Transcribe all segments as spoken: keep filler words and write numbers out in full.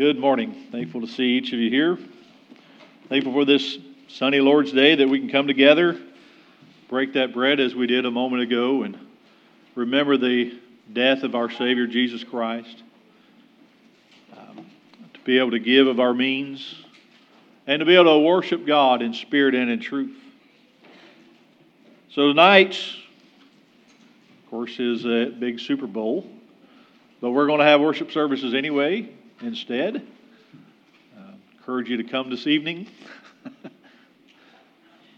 Good morning. Thankful to see each of you here. Thankful for this sunny Lord's Day that we can come together, break that bread as we did a moment ago, and remember the death of our Savior Jesus Christ. Um, to be able to give of our means, and to be able to worship God in spirit and in truth. So tonight, of course, is a big Super Bowl, but we're going to have worship services anyway. Instead, I uh, encourage you to come this evening.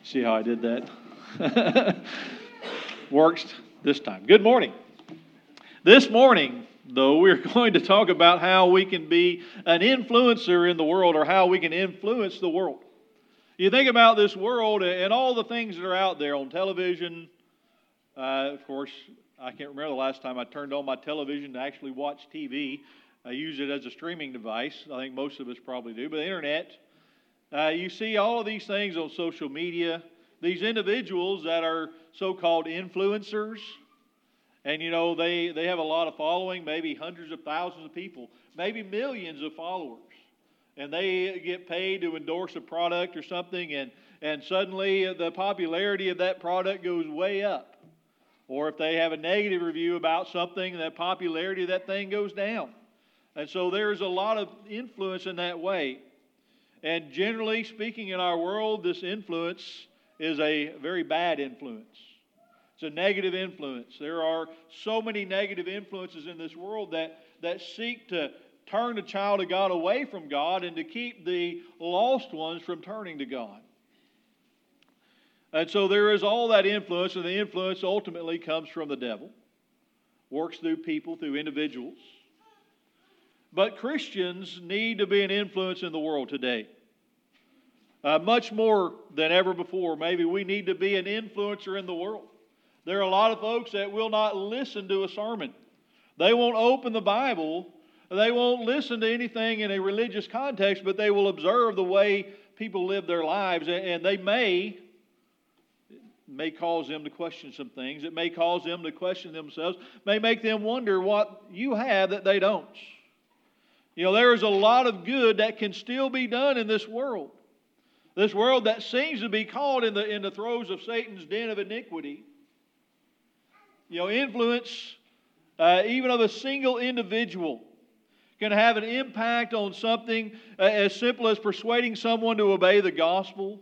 See how I did that? Works this time. Good morning. This morning, though, we're going to talk about how we can be an influencer in the world, or how we can influence the world. You think about this world and all the things that are out there on television. Uh, of course, I can't remember the last time I turned on my television to actually watch T V. I use it as a streaming device. I think most of us probably do. But the internet, uh, you see all of these things on social media. These individuals that are so-called influencers. And, you know, they, they have a lot of following, maybe hundreds of thousands of people, maybe millions of followers. And they get paid to endorse a product or something, and, and suddenly the popularity of that product goes way up. Or if they have a negative review about something, the popularity of that thing goes down. And so there's a lot of influence in that way. And generally speaking in our world, this influence is a very bad influence. It's a negative influence. There are so many negative influences in this world that, that seek to turn the child of God away from God and to keep the lost ones from turning to God. And so there is all that influence, and the influence ultimately comes from the devil. Works through people, through individuals. But Christians need to be an influence in the world today. Uh, much more than ever before, maybe we need to be an influencer in the world. There are a lot of folks that will not listen to a sermon. They won't open the Bible. They won't listen to anything in a religious context, but they will observe the way people live their lives. And they may, it may cause them to question some things. It may cause them to question themselves. It may make them wonder what you have that they don't. You know, there is a lot of good that can still be done in this world. This world that seems to be caught in the, in the throes of Satan's den of iniquity. You know, influence, uh, even of a single individual, can have an impact on something uh, as simple as persuading someone to obey the gospel,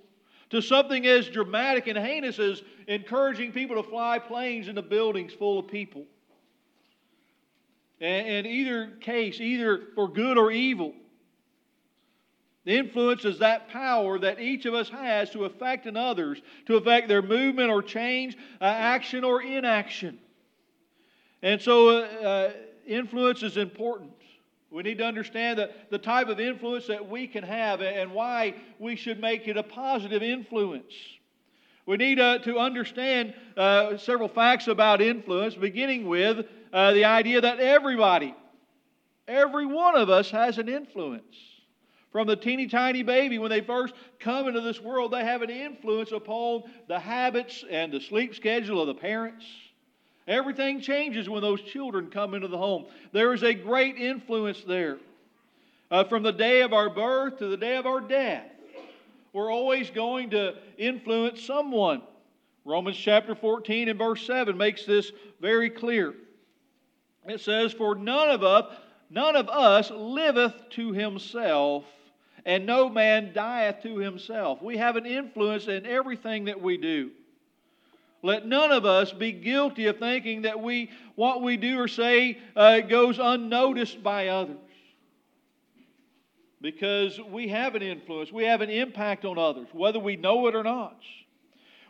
to something as dramatic and heinous as encouraging people to fly planes into buildings full of people. And in either case, either for good or evil, the influence is that power that each of us has to affect in others, to affect their movement or change, uh, action or inaction. And so uh, uh, influence is important. We need to understand that the type of influence that we can have and why we should make it a positive influence. We need uh, to understand uh, several facts about influence, beginning with Uh, the idea that everybody, every one of us has an influence. From the teeny tiny baby, when they first come into this world, they have an influence upon the habits and the sleep schedule of the parents. Everything changes when those children come into the home. There is a great influence there. Uh, from the day of our birth to the day of our death, we're always going to influence someone. Romans chapter fourteen and verse seven makes this very clear. It says, "For none of us, none of us liveth to himself, and no man dieth to himself." We have an influence in everything that we do. Let none of us be guilty of thinking that we what we do or say uh, goes unnoticed by others. Because we have an influence, we have an impact on others, whether we know it or not.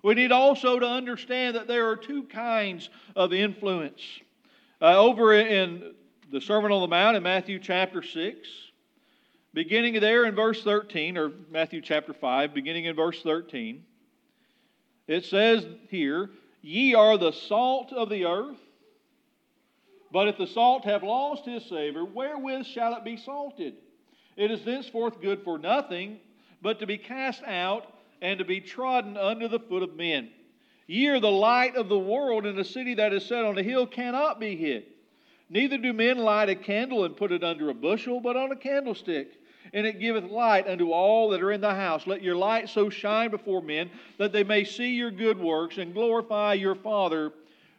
We need also to understand that there are two kinds of influence. Uh, over in the Sermon on the Mount in Matthew chapter six, beginning there in verse thirteen, or Matthew chapter five, beginning in verse thirteen, it says here, "Ye are the salt of the earth, but if the salt have lost his savour, wherewith shall it be salted? It is thenceforth good for nothing, but to be cast out and to be trodden under the foot of men. Ye are the light of the world, and a city that is set on a hill cannot be hid. Neither do men light a candle and put it under a bushel, but on a candlestick. And it giveth light unto all that are in the house. Let your light so shine before men, that they may see your good works and glorify your Father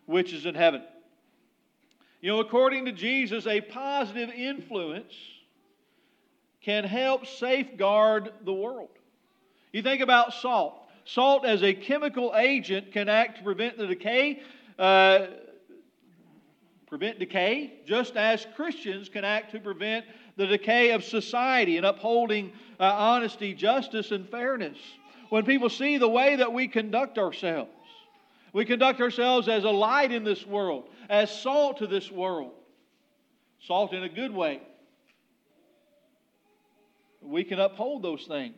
which is in heaven. You know, according to Jesus, a positive influence can help safeguard the world. You think about salt. Salt as a chemical agent can act to prevent the decay, uh, prevent decay, just as Christians can act to prevent the decay of society in upholding uh, honesty, justice, and fairness. When people see the way that we conduct ourselves, we conduct ourselves as a light in this world, as salt to this world, salt in a good way. We can uphold those things.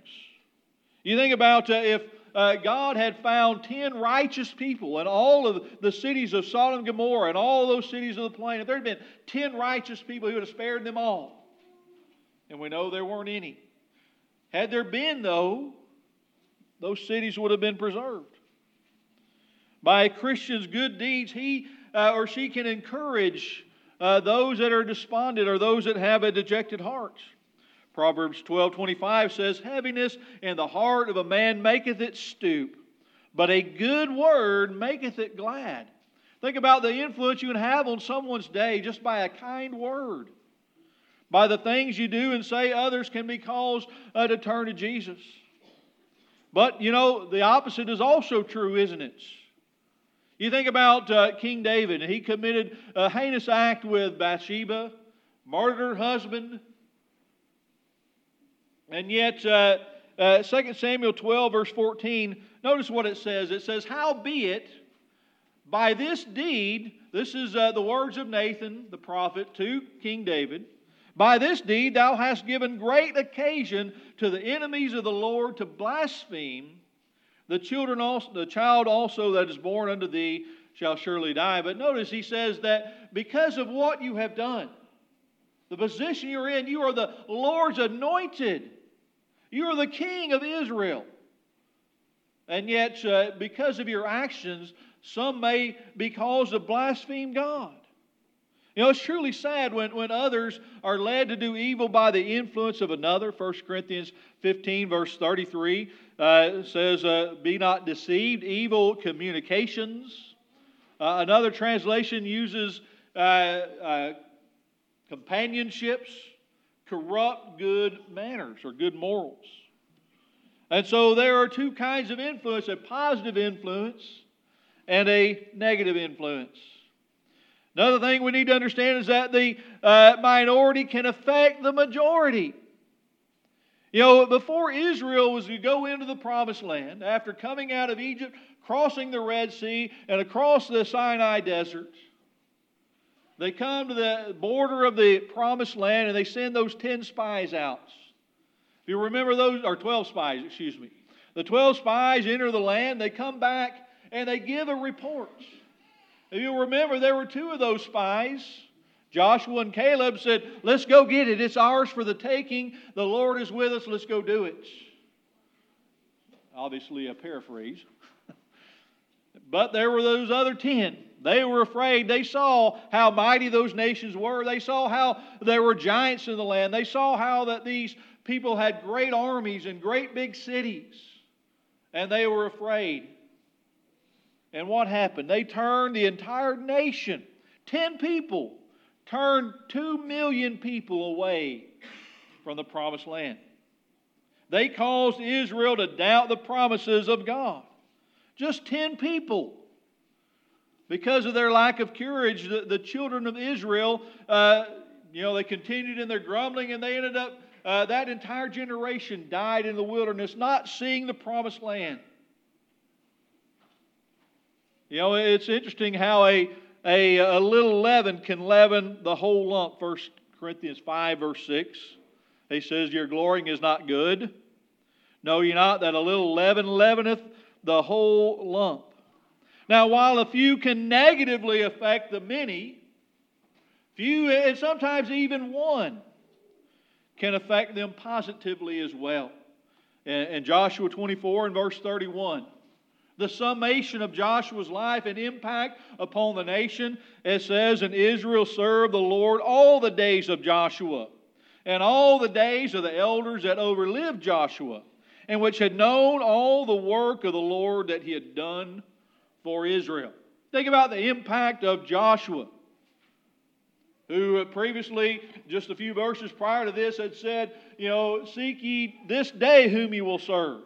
You think about uh, if uh, God had found ten righteous people in all of the cities of Sodom and Gomorrah and all those cities of the plain, if there had been ten righteous people, He would have spared them all. And we know there weren't any. Had there been, though, those cities would have been preserved. By a Christian's good deeds, he uh, or she can encourage uh, those that are despondent or those that have a dejected heart. Proverbs twelve twenty-five says, "Heaviness in the heart of a man maketh it stoop, but a good word maketh it glad." Think about the influence you can have on someone's day just by a kind word. By the things you do and say, others can be caused uh, to turn to Jesus. But, you know, the opposite is also true, isn't it? You think about uh, King David, and he committed a heinous act with Bathsheba, murdered her husband. And yet, uh, uh, Second Samuel twelve, verse fourteen, notice what it says. It says, "Howbeit, by this deed," this is uh, the words of Nathan, the prophet, to King David, "by this deed thou hast given great occasion to the enemies of the Lord to blaspheme. The children also, the child also that is born unto thee shall surely die." But notice he says that because of what you have done, the position you're in, you are the Lord's anointed. You are the king of Israel. And yet, uh, because of your actions, some may be caused to blaspheme God. You know, it's truly sad when, when others are led to do evil by the influence of another. First Corinthians fifteen, verse thirty-three uh, says, uh, "Be not deceived, evil communications." Uh, another translation uses uh, uh, companionships, corrupt good manners or good morals. And so there are two kinds of influence, a positive influence and a negative influence. Another thing we need to understand is that the uh, minority can affect the majority. You know, before Israel was to go into the Promised Land, after coming out of Egypt, crossing the Red Sea, and across the Sinai Desert, they come to the border of the Promised Land and they send those ten spies out. If you remember those, or twelve spies, excuse me. The twelve spies enter the land, they come back, and they give a report. If you remember, there were two of those spies, Joshua and Caleb, said, "Let's go get it. It's ours for the taking. The Lord is with us. Let's go do it." Obviously a paraphrase. But there were those other ten. They were afraid. They saw how mighty those nations were. They saw how there were giants in the land. They saw how that these people had great armies and great big cities. And they were afraid. And what happened? They turned the entire nation, ten people, turned two million people away from the Promised Land. They caused Israel to doubt the promises of God. Just ten people. Because of their lack of courage, the, the children of Israel, uh, you know, they continued in their grumbling, and they ended up, uh, that entire generation died in the wilderness, not seeing the Promised Land. You know, it's interesting how a, a, a little leaven can leaven the whole lump. First Corinthians five, verse six. He says, "Your glorying is not good. Know ye not that a little leaven leaveneth the whole lump?" Now, while a few can negatively affect the many, few, and sometimes even one, can affect them positively as well. In Joshua twenty-four and verse thirty-one, the summation of Joshua's life and impact upon the nation. It says, and Israel served the Lord all the days of Joshua, and all the days of the elders that overlived Joshua, and which had known all the work of the Lord that he had done for Israel. Think about the impact of Joshua, who previously, just a few verses prior to this, had said, you know, seek ye this day whom ye will serve.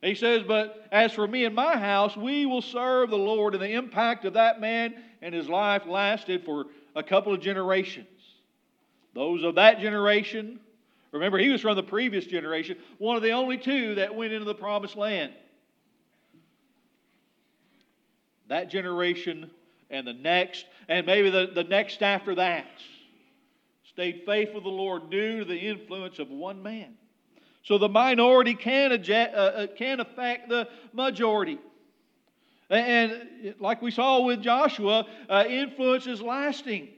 He says, but as for me and my house, we will serve the Lord. And the impact of that man and his life lasted for a couple of generations. Those of that generation, remember he was from the previous generation, one of the only two that went into the promised land. That generation and the next, and maybe the, the next after that, stayed faithful to the Lord due to the influence of one man. So the minority can, adject, uh, can affect the majority. And, and like we saw with Joshua, uh, influence is lasting.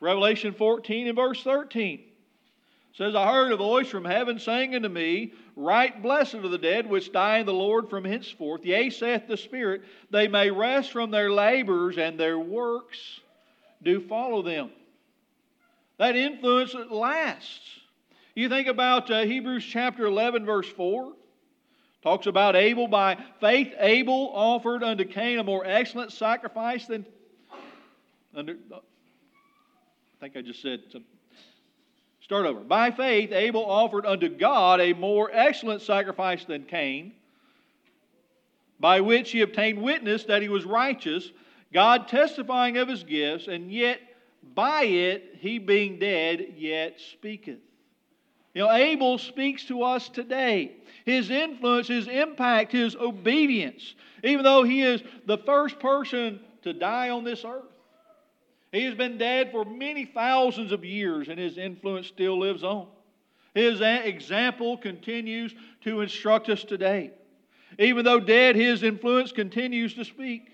Revelation fourteen and verse thirteen says, I heard a voice from heaven saying unto me, right blessed are the dead which die in the Lord from henceforth. Yea, saith the Spirit, they may rest from their labors, and their works do follow them. That influence lasts. You think about uh, Hebrews chapter eleven verse four. Talks about Abel. By faith Abel offered unto Cain a more excellent sacrifice than... Under, I think I just said something. Start over. By faith Abel offered unto God a more excellent sacrifice than Cain, by which he obtained witness that he was righteous, God testifying of his gifts, and yet by it he being dead yet speaketh. You know, Abel speaks to us today. His influence, his impact, his obedience. Even though he is the first person to die on this earth, he has been dead for many thousands of years, and his influence still lives on. His example continues to instruct us today. Even though dead, his influence continues to speak.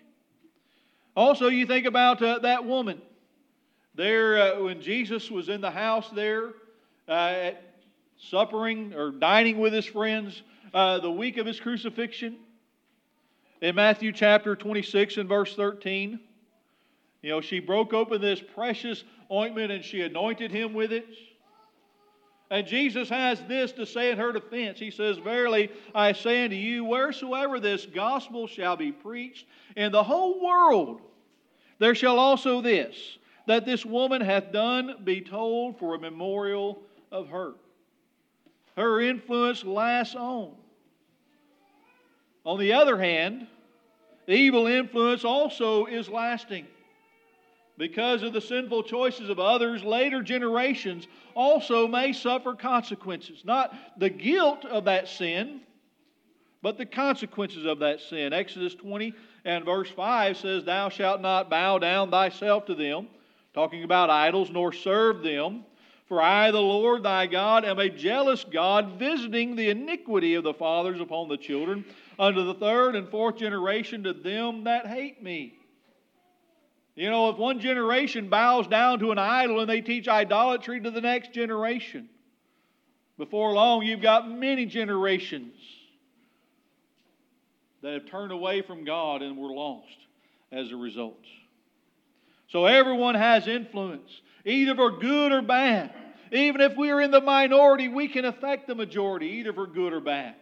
Also, you think about uh, that woman. There, uh, when Jesus was in the house there, uh, at suppering or dining with his friends uh, the week of his crucifixion. In Matthew chapter twenty-six and verse thirteen, you know, she broke open this precious ointment and she anointed him with it. And Jesus has this to say in her defense. He says, verily, I say unto you, wheresoever this gospel shall be preached in the whole world, there shall also this, that this woman hath done, be told for a memorial of her. Her influence lasts on. On the other hand, the evil influence also is lasting. Because of the sinful choices of others, later generations also may suffer consequences. Not the guilt of that sin, but the consequences of that sin. Exodus twenty and verse five says, thou shalt not bow down thyself to them, talking about idols, nor serve them. For I, the Lord thy God, am a jealous God, visiting the iniquity of the fathers upon the children, unto the third and fourth generation, to them that hate me. You know, if one generation bows down to an idol and they teach idolatry to the next generation, before long you've got many generations that have turned away from God and were lost as a result. So everyone has influence, either for good or bad. Even if we are in the minority, we can affect the majority, either for good or bad.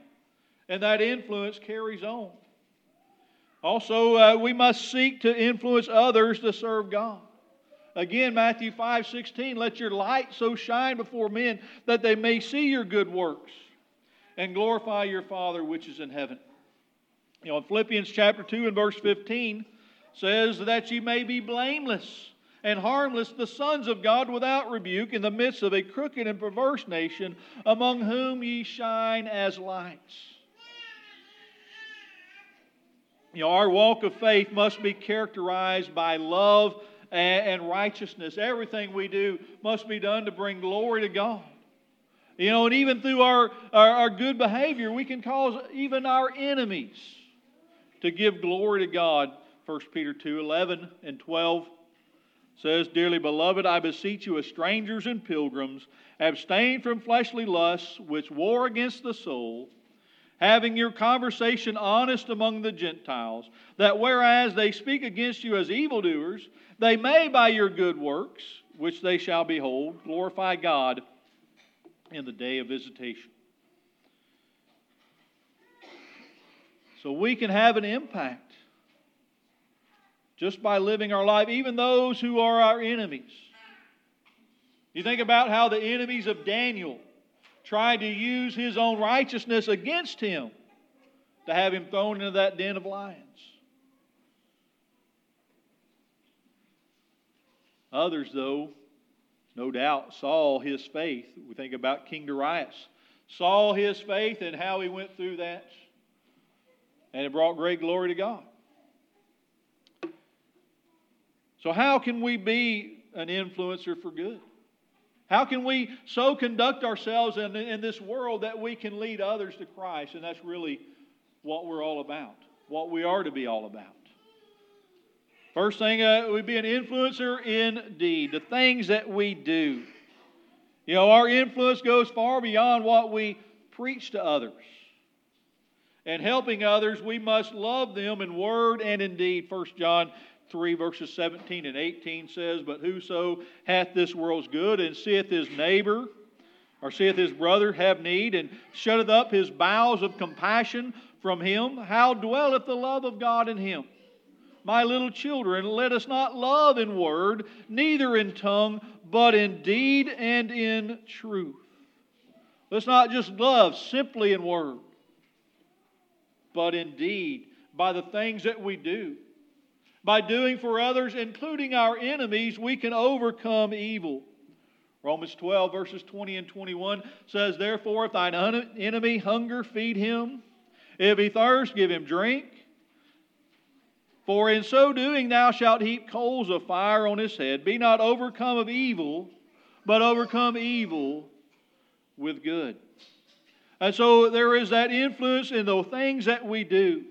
And that influence carries on. Also, uh, we must seek to influence others to serve God. Again, Matthew five sixteen, let your light so shine before men that they may see your good works and glorify your Father which is in heaven. You know, in Philippians chapter two and verse fifteen says that ye may be blameless and harmless, the sons of God without rebuke, in the midst of a crooked and perverse nation, among whom ye shine as lights. You know, our walk of faith must be characterized by love and righteousness. Everything we do must be done to bring glory to God. You know, and even through our, our, our good behavior, we can cause even our enemies to give glory to God. First Peter two, eleven and twelve. Says, dearly beloved, I beseech you as strangers and pilgrims, abstain from fleshly lusts which war against the soul, having your conversation honest among the Gentiles, that whereas they speak against you as evildoers, they may by your good works, which they shall behold, glorify God in the day of visitation. So we can have an impact just by living our life, even those who are our enemies. You think about how the enemies of Daniel tried to use his own righteousness against him to have him thrown into that den of lions. Others, though, no doubt saw his faith. We think about King Darius. Saw his faith and how he went through that. And it brought great glory to God. So how can we be an influencer for good? How can we so conduct ourselves in, in this world that we can lead others to Christ? And that's really what we're all about, what we are to be all about. First thing, uh, we be an influencer indeed, the things that we do. You know, our influence goes far beyond what we preach to others. And helping others, we must love them in word and in deed. First John three verses seventeen and eighteen says, "But whoso hath this world's good, and seeth his neighbor, or seeth his brother have need, and shutteth up his bowels of compassion from him, how dwelleth the love of God in him? My little children, let us not love in word, neither in tongue, but in deed and in truth." Let's not just love simply in word, but in deed, by the things that we do. By doing for others, including our enemies, we can overcome evil. Romans twelve, verses twenty and twenty-one says, "Therefore, if thine enemy hunger, feed him. If he thirst, give him drink. For in so doing thou shalt heap coals of fire on his head. Be not overcome of evil, but overcome evil with good." And so there is that influence in the things that we do.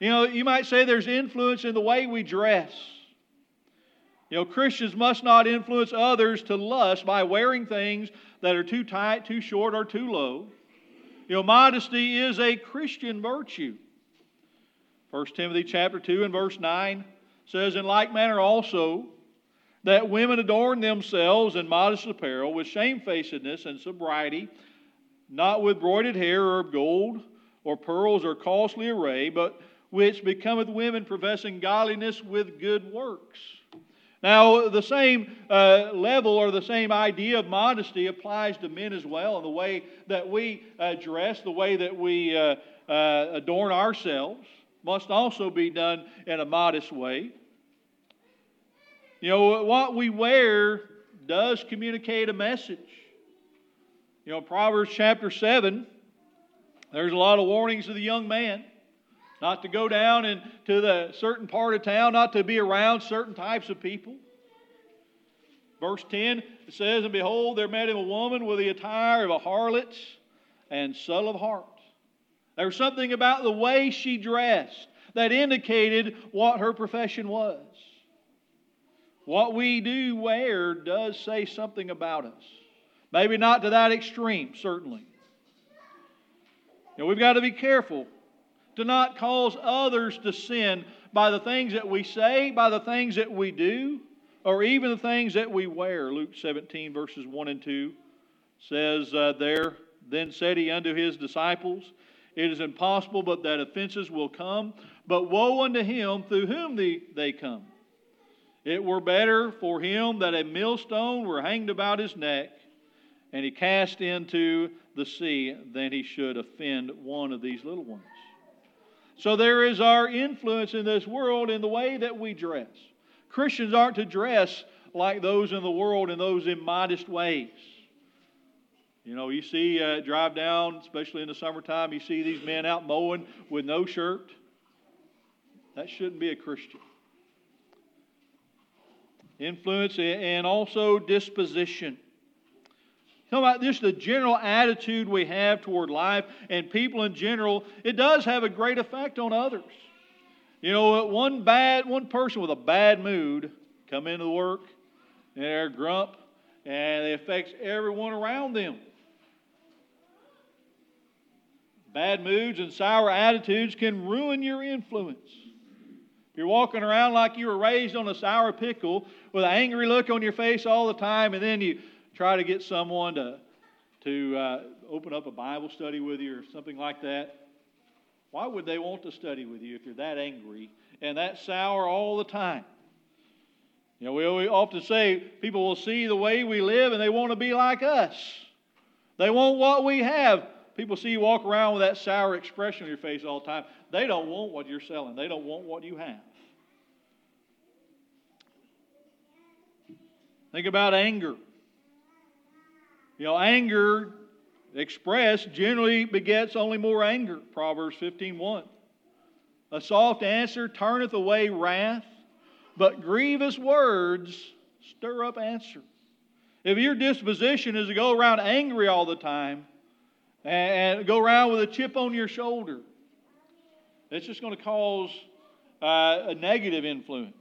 You know, you might say there's influence in the way we dress. You know, Christians must not influence others to lust by wearing things that are too tight, too short, or too low. You know, modesty is a Christian virtue. First Timothy chapter two and verse nine says, "In like manner also, that women adorn themselves in modest apparel, with shamefacedness and sobriety, not with broided hair or gold or pearls or costly array, but which becometh women professing godliness with good works." Now, the same uh, level or the same idea of modesty applies to men as well, in the way that we uh, dress, the way that we uh, uh, adorn ourselves must also be done in a modest way. You know, what we wear does communicate a message. You know, Proverbs chapter seven, there's a lot of warnings to the young man. Not to go down and to the certain part of town, not to be around certain types of people. Verse ten, it says, "And behold, there met him a woman with the attire of a harlot and subtle of heart." There was something about the way she dressed that indicated what her profession was. What we do wear does say something about us. Maybe not to that extreme, certainly. You know, we've got to be careful to not cause others to sin by the things that we say, by the things that we do, or even the things that we wear. Luke seventeen verses one and two says, uh, "There then said he unto his disciples, It is impossible but that offenses will come, but woe unto him through whom the, they come. It were better for him that a millstone were hanged about his neck, and he cast into the sea, than he should offend one of these little ones." So there is our influence in this world in the way that we dress. Christians aren't to dress like those in the world in those immodest ways. You know, you see, uh, drive down, especially in the summertime, you see these men out mowing with no shirt. That shouldn't be a Christian. Influence and also disposition. Talking about just the general attitude we have toward life and people in general, it does have a great effect on others. You know, one bad, one person with a bad mood come into work, and they're grump, and it affects everyone around them. Bad moods and sour attitudes can ruin your influence. If you're walking around like you were raised on a sour pickle with an angry look on your face all the time, and then you try to get someone to, to uh, open up a Bible study with you or something like that, why would they want to study with you if you're that angry and that sour all the time? You know, we, we often say people will see the way we live and they want to be like us. They want what we have. People see you walk around with that sour expression on your face all the time. They don't want what you're selling. They don't want what you have. Think about anger. You know, anger expressed generally begets only more anger. Proverbs fifteen one. A soft answer turneth away wrath, but grievous words stir up answer. If your disposition is to go around angry all the time and go around with a chip on your shoulder, it's just going to cause uh, a negative influence.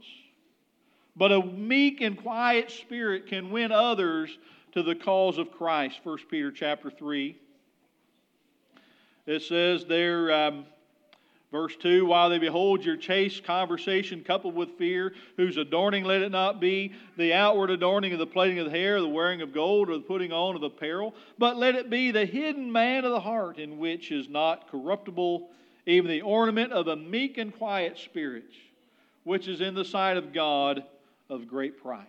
But a meek and quiet spirit can win others to the cause of Christ. First Peter chapter three. It says there, um, verse two, while they behold your chaste conversation coupled with fear, whose adorning let it not be the outward adorning of the plaiting of the hair, or the wearing of gold, or the putting on of apparel, but let it be the hidden man of the heart, in which is not corruptible, even the ornament of a meek and quiet spirit, which is in the sight of God of great price.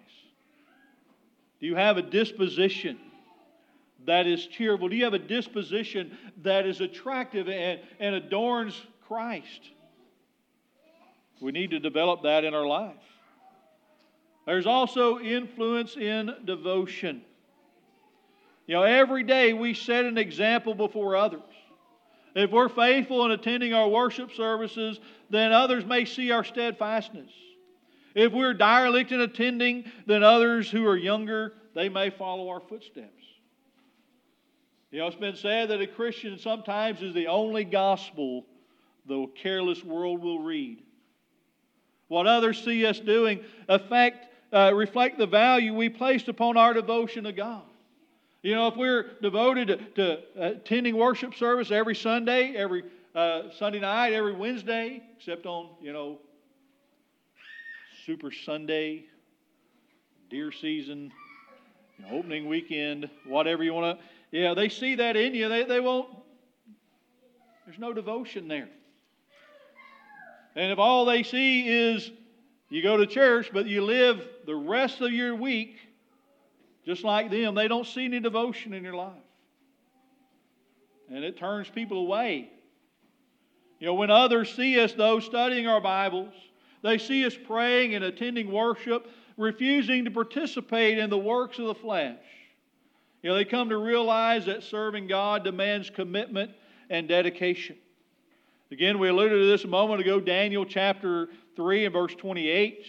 Do you have a disposition that is cheerful? Do you have a disposition that is attractive and, and adorns Christ? We need to develop that in our life. There's also influence in devotion. You know, every day we set an example before others. If we're faithful in attending our worship services, then others may see our steadfastness. If we're derelict in attending, then others who are younger, they may follow our footsteps. You know, it's been said that a Christian sometimes is the only gospel the careless world will read. What others see us doing affect, uh, reflect the value we placed upon our devotion to God. You know, if we're devoted to, to attending worship service every Sunday, every uh, Sunday night, every Wednesday, except on, you know, Super Sunday, deer season, you know, opening weekend, whatever you want to. Yeah, they see that in you. They, they won't. There's no devotion there. And if all they see is you go to church, but you live the rest of your week just like them, they don't see any devotion in your life. And it turns people away. You know, when others see us, though, studying our Bibles, they see us praying and attending worship, refusing to participate in the works of the flesh. You know, they come to realize that serving God demands commitment and dedication. Again, we alluded to this a moment ago, Daniel chapter three and verse twenty-eight.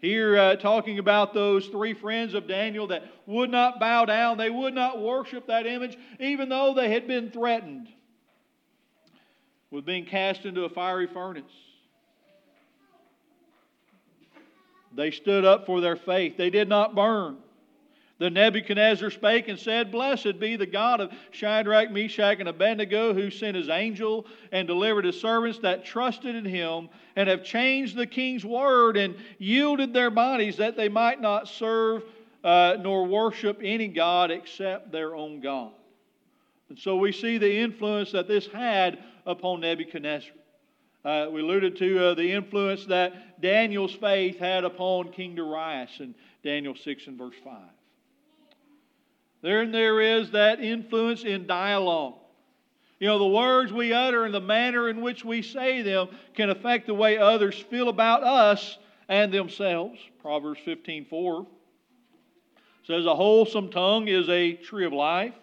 Here, uh, talking about those three friends of Daniel that would not bow down, they would not worship that image, even though they had been threatened with being cast into a fiery furnace. They stood up for their faith. They did not burn. The Nebuchadnezzar spake and said, Blessed be the God of Shadrach, Meshach, and Abednego, who sent his angel and delivered his servants that trusted in him, and have changed the king's word and yielded their bodies, that they might not serve uh, nor worship any god except their own God. And so we see the influence that this had upon Nebuchadnezzar. Uh, we alluded to uh, the influence that Daniel's faith had upon King Darius in Daniel six and verse five. Then there is that influence in dialogue. You know, the words we utter and the manner in which we say them can affect the way others feel about us and themselves. Proverbs fifteen four says, A wholesome tongue is a tree of life,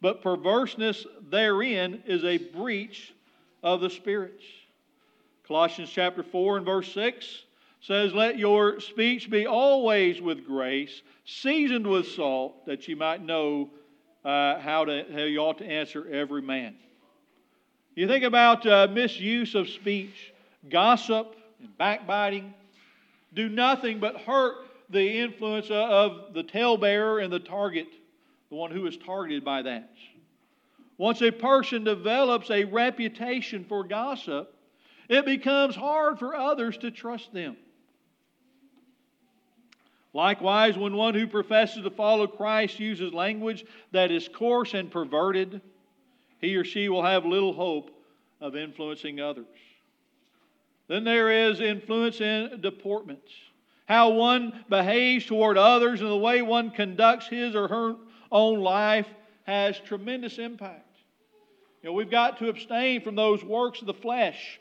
but perverseness therein is a breach of the spirits. Colossians chapter four and verse six says, Let your speech be always with grace, seasoned with salt, that you might know uh, how to how you ought to answer every man. You think about uh, misuse of speech, gossip, and backbiting. Do nothing but hurt the influence of the talebearer and the target, the one who is targeted by that. Once a person develops a reputation for gossip, it becomes hard for others to trust them. Likewise, when one who professes to follow Christ uses language that is coarse and perverted, he or she will have little hope of influencing others. Then there is influence in deportments. How one behaves toward others and the way one conducts his or her own life has tremendous impact. You know, we've got to abstain from those works of the flesh.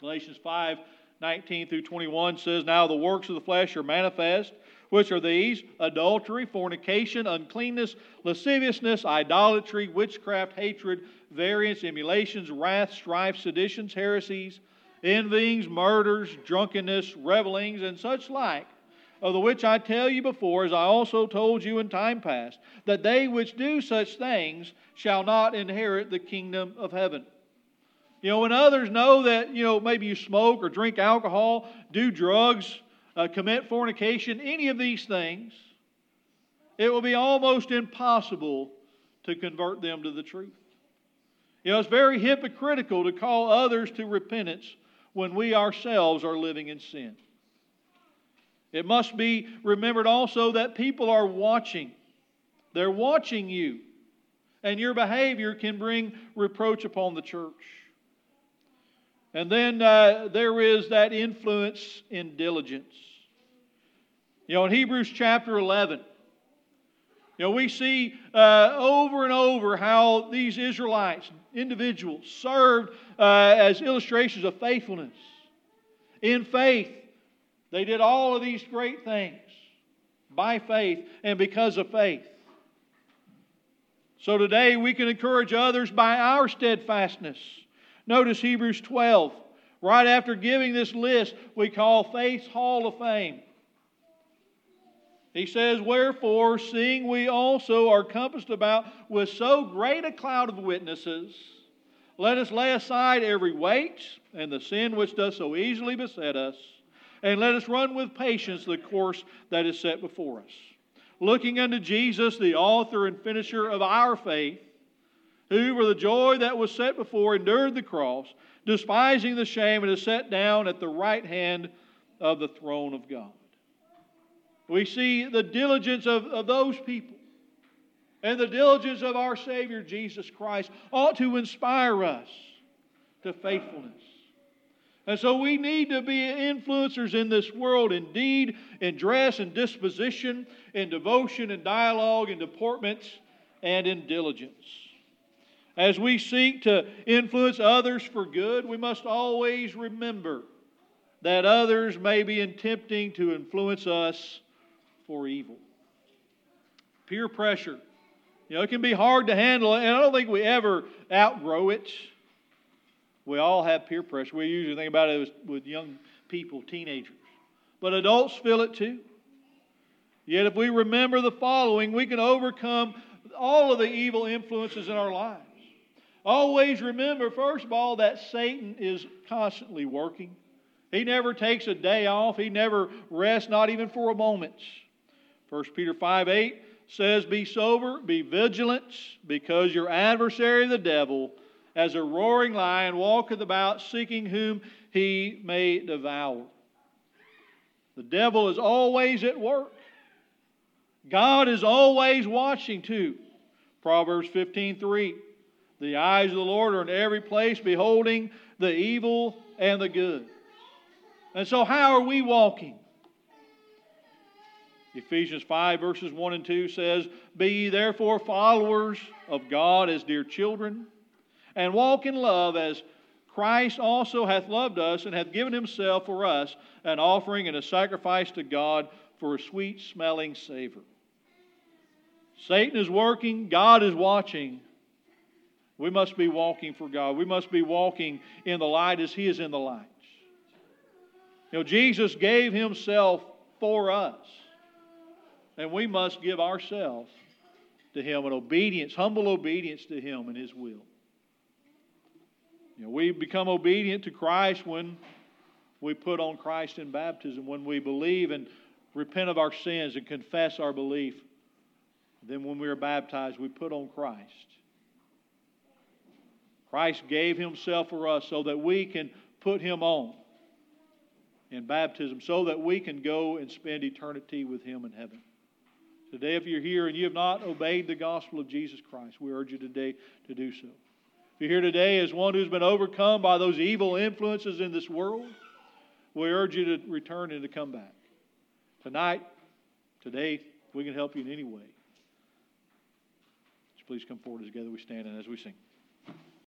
Galatians five nineteen through twenty-one says, "Now the works of the flesh are manifest, which are these: adultery, fornication, uncleanness, lasciviousness, idolatry, witchcraft, hatred, variance, emulations, wrath, strife, seditions, heresies, envyings, murders, drunkenness, revelings, and such like, of the which I tell you before, as I also told you in time past, that they which do such things shall not inherit the kingdom of heaven." You know, when others know that, you know, maybe you smoke or drink alcohol, do drugs, uh, commit fornication, any of these things, it will be almost impossible to convert them to the truth. You know, it's very hypocritical to call others to repentance when we ourselves are living in sin. It must be remembered also that people are watching. They're watching you, and your behavior can bring reproach upon the church. And then uh, there is that influence in diligence. You know, in Hebrews chapter eleven, you know, we see uh, over and over how these Israelites, individuals, served uh, as illustrations of faithfulness. In faith, they did all of these great things by faith and because of faith. So today we can encourage others by our steadfastness. Notice Hebrews twelve. Right after giving this list we call Faith's Hall of Fame. He says, "Wherefore, seeing we also are compassed about with so great a cloud of witnesses, let us lay aside every weight and the sin which does so easily beset us, and let us run with patience the course that is set before us. Looking unto Jesus, the author and finisher of our faith, who for the joy that was set before endured the cross, despising the shame, and is set down at the right hand of the throne of God." We see the diligence of, of those people, and the diligence of our Savior Jesus Christ ought to inspire us to faithfulness. And so we need to be influencers in this world, in deed, in dress, in disposition, in devotion, in dialogue, in deportments, and in diligence. As we seek to influence others for good, we must always remember that others may be attempting to influence us for evil. Peer pressure, you know, it can be hard to handle, and I don't think we ever outgrow it. We all have peer pressure. We usually think about it with young people, teenagers. But adults feel it too. Yet if we remember the following, we can overcome all of the evil influences in our lives. Always remember, first of all, that Satan is constantly working. He never takes a day off. He never rests, not even for a moment. First Peter five eight says, "Be sober, be vigilant, because your adversary the devil, as a roaring lion, walketh about, seeking whom he may devour." The devil is always at work. God is always watching too. Proverbs fifteen three, "The eyes of the Lord are in every place, beholding the evil and the good." And so how are we walking? Ephesians five verses one and two says, "Be ye therefore followers of God as dear children, and walk in love as Christ also hath loved us, and hath given himself for us, an offering and a sacrifice to God for a sweet-smelling savor." Satan is working. God is watching. We must be walking for God. We must be walking in the light as He is in the light. You know, Jesus gave Himself for us, and we must give ourselves to Him in obedience, humble obedience to Him and His will. You know, we become obedient to Christ when we put on Christ in baptism, when we believe and repent of our sins and confess our belief. Then when we are baptized, we put on Christ Christ gave himself for us so that we can put him on in baptism, so that we can go and spend eternity with him in heaven. Today, if you're here and you have not obeyed the gospel of Jesus Christ, we urge you today to do so. If you're here today as one who's been overcome by those evil influences in this world, we urge you to return and to come back. Tonight, today, we can help you in any way. So please come forward together. We stand and as we sing.